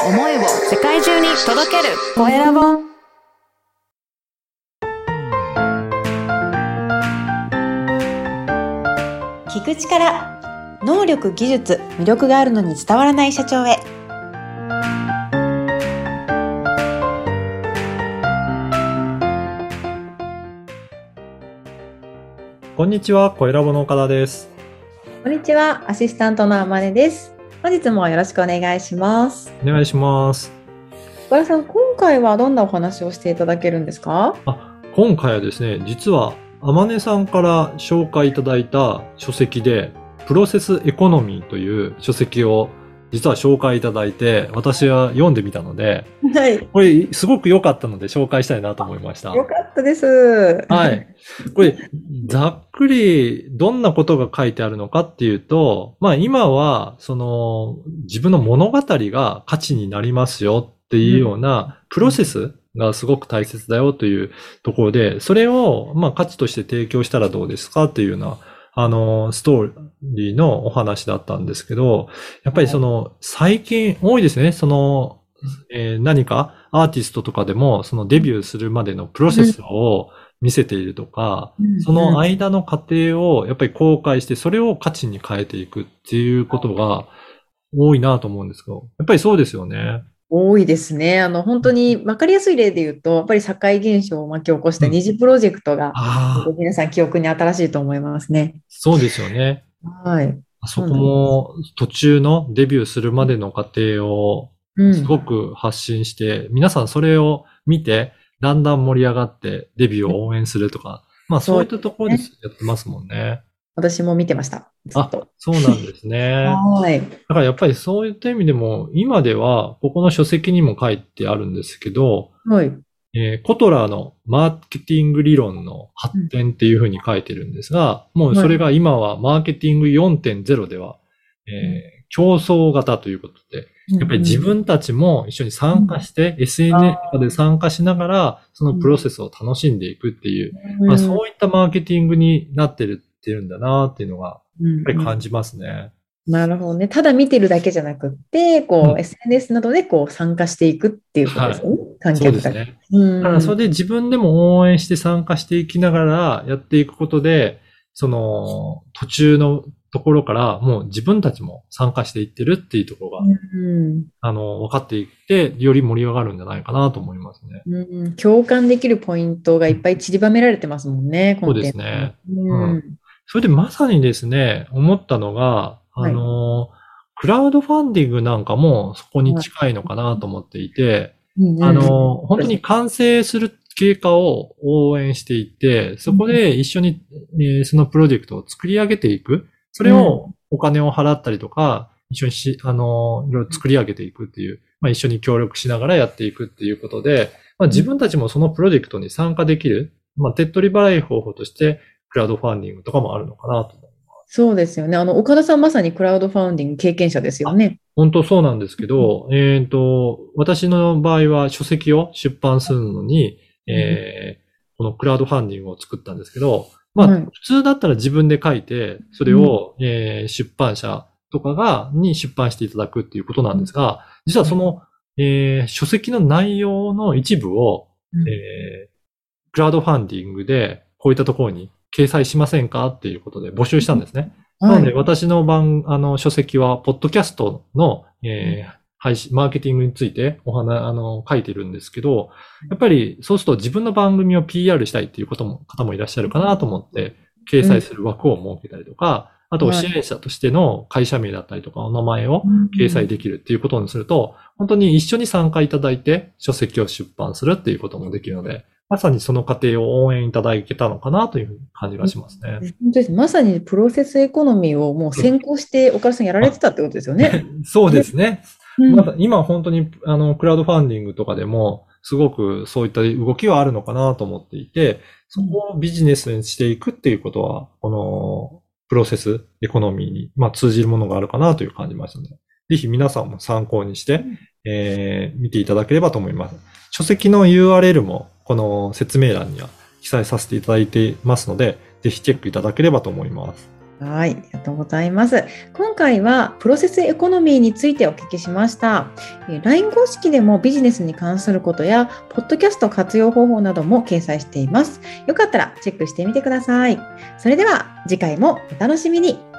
を思いを世界中に届けるコエラボ。聞く力、能力、技術、魅力があるのに伝わらない社長へ。こんにちは、コエラボの岡田です。こんにちは、アシスタントのあまねです。本日もよろしくお願いします。お願いします。岡田さん、今回はどんなお話をしていただけるんですか？今回はですね、実はあまねさんから紹介いただいた書籍でプロセスエコノミーという書籍を実は紹介いただいて、私は読んでみたので、はい、これすごく良かったので紹介したいなと思いました。良かったです。はい。これ、ざっくりどんなことが書いてあるのかっていうと、まあ今は、自分の物語が価値になりますよっていうようなプロセスがすごく大切だよというところで、それをまあ価値として提供したらどうですかっていうようなストーリーのお話だったんですけど、やっぱり最近多いですね。何かアーティストとかでも、デビューするまでのプロセスを見せているとか、その間の過程をやっぱり公開して、それを価値に変えていくっていうことが多いなと思うんですけど、やっぱりそうですよね。多いですね。本当に分かりやすい例で言うと、やっぱり社会現象を巻き起こした二次プロジェクトが、皆さん記憶に新しいと思いますね。そうですよね。はい。あそこも途中のデビューするまでの過程をすごく発信して、皆さんそれを見て、だんだん盛り上がってデビューを応援するとか、まあそういったところでやってますもんね。私も見てました。そうなんですね。はい。だからやっぱりそういった意味でも、今では、ここの書籍にも書いてあるんですけど、はい。コトラーのマーケティング理論の発展っていうふうに書いてるんですが、もうそれが今はマーケティング 4.0 では、競争型ということで、やっぱり自分たちも一緒に参加して、SNS で参加しながら、そのプロセスを楽しんでいくっていう、まあ、そういったマーケティングになってるっていうんだなっていうのがやっぱり感じますね。なるほどね。ただ見てるだけじゃなくって、SNS などで参加していくっていうことですね。はい、そうですね。だからそれで自分でも応援して参加していきながらやっていくことで、途中のところからもう自分たちも参加していってるっていうところが、分かっていって、より盛り上がるんじゃないかなと思いますね。共感できるポイントがいっぱい散りばめられてますもんね。そうですね。それでまさにですね、思ったのが、クラウドファンディングなんかもそこに近いのかなと思っていて、本当に完成する経過を応援していて、そこで一緒に、そのプロジェクトを作り上げていく。それをお金を払ったりとか、一緒にいろいろ作り上げていくっていう、まあ一緒に協力しながらやっていくっていうことで、まあ自分たちもそのプロジェクトに参加できる、まあ手っ取り早い方法として、クラウドファンディングとかもあるのかなと思います。そうですよね。岡田さんまさにクラウドファンディング経験者ですよね。本当そうなんですけど、私の場合は書籍を出版するのに、このクラウドファンディングを作ったんですけど、まあ、普通だったら自分で書いて、それを、出版社とかに出版していただくっていうことなんですが、実はその、書籍の内容の一部を、クラウドファンディングでこういったところに掲載しませんかっていうことで募集したんですね。なので、私の書籍は、ポッドキャストの、配信、マーケティングについて書いてるんですけど、やっぱり、そうすると自分の番組を PR したいっていう方もいらっしゃるかなと思って、掲載する枠を設けたりとか、あと、支援者としての会社名だったりとか、お名前を掲載できるっていうことにすると、本当に一緒に参加いただいて、書籍を出版するっていうこともできるので、まさにその過程を応援いただけたのかなという感じがしますね。本当です。まさにプロセスエコノミーをもう先行して岡田さんやられてたってことですよね。そうですね。まだ今本当にクラウドファンディングとかでもすごくそういった動きはあるのかなと思っていて、そこをビジネスにしていくっていうことは、このプロセスエコノミーに、まあ、通じるものがあるかなという感じましたね。ぜひ皆さんも参考にして、見ていただければと思います。書籍の URL もこの説明欄には記載させていただいていますので、ぜひチェックいただければと思います。はい、ありがとうございます。今回はプロセスエコノミーについてお聞きしました。LINE 公式でもビジネスに関することや、ポッドキャスト活用方法なども掲載しています。よかったらチェックしてみてください。それでは次回もお楽しみに。